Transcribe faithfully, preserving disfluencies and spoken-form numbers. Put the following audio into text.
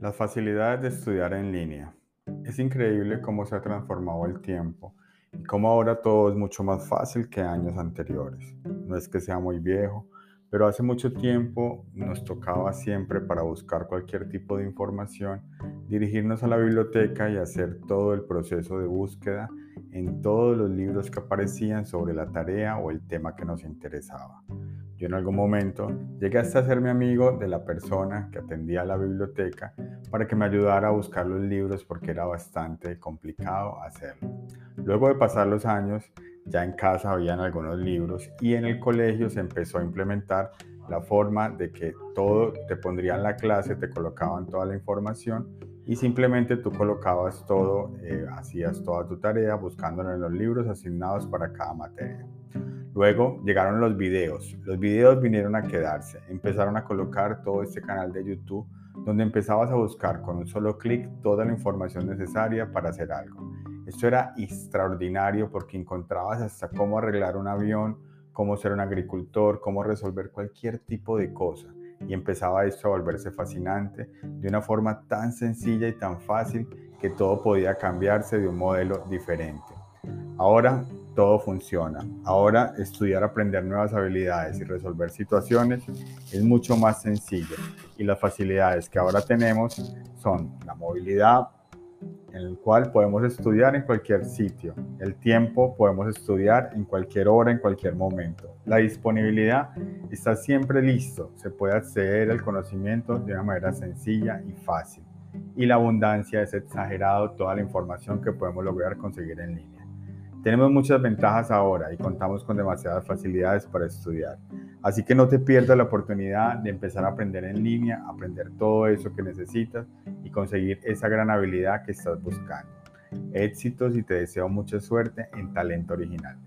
Las facilidades de estudiar en línea. Es increíble cómo se ha transformado el tiempo y cómo ahora todo es mucho más fácil que años anteriores. No es que sea muy viejo, pero hace mucho tiempo nos tocaba siempre, para buscar cualquier tipo de información, dirigirnos a la biblioteca y hacer todo el proceso de búsqueda en todos los libros que aparecían sobre la tarea o el tema que nos interesaba. Yo en algún momento llegué hasta hacerme amigo de la persona que atendía la biblioteca para que me ayudara a buscar los libros, porque era bastante complicado hacerlo. Luego de pasar los años, ya en casa habían algunos libros y en el colegio se empezó a implementar la forma de que todo te pondrían la clase, te colocaban toda la información y simplemente tú colocabas todo, eh, hacías toda tu tarea buscándolo en los libros asignados para cada materia. Luego llegaron los videos. Los videos vinieron a quedarse. Empezaron a colocar todo este canal de YouTube donde empezabas a buscar con un solo clic toda la información necesaria para hacer algo. Esto era extraordinario porque encontrabas hasta cómo arreglar un avión, cómo ser un agricultor, cómo resolver cualquier tipo de cosa. Y empezaba esto a volverse fascinante de una forma tan sencilla y tan fácil que todo podía cambiarse de un modelo diferente. Ahora todo funciona. Ahora estudiar, aprender nuevas habilidades y resolver situaciones es mucho más sencillo, y las facilidades que ahora tenemos son la movilidad, en el cual podemos estudiar en cualquier sitio, el tiempo, podemos estudiar en cualquier hora, en cualquier momento, la disponibilidad, está siempre listo, se puede acceder al conocimiento de una manera sencilla y fácil, y la abundancia, es exagerado toda la información que podemos lograr conseguir en línea. Tenemos muchas ventajas ahora y contamos con demasiadas facilidades para estudiar. Así que no te pierdas la oportunidad de empezar a aprender en línea, aprender todo eso que necesitas y conseguir esa gran habilidad que estás buscando. Éxitos y te deseo mucha suerte en Talento Original.